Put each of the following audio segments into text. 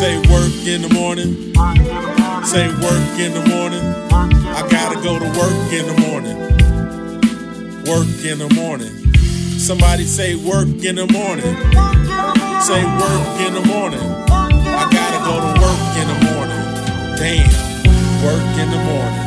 Say work in the morning. Say work in the morning. I gotta go to work in the morning. Work in the morning. Somebody say work in the morning. Say work in the morning. I gotta go to work in the morning. Damn, work in the morning.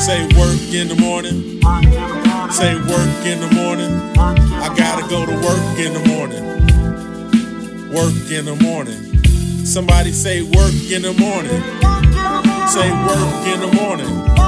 Say work in the morning. Say work in the morning. I gotta go to work in the morning. Work in the morning. Somebody say work in the morning. Say work in the morning.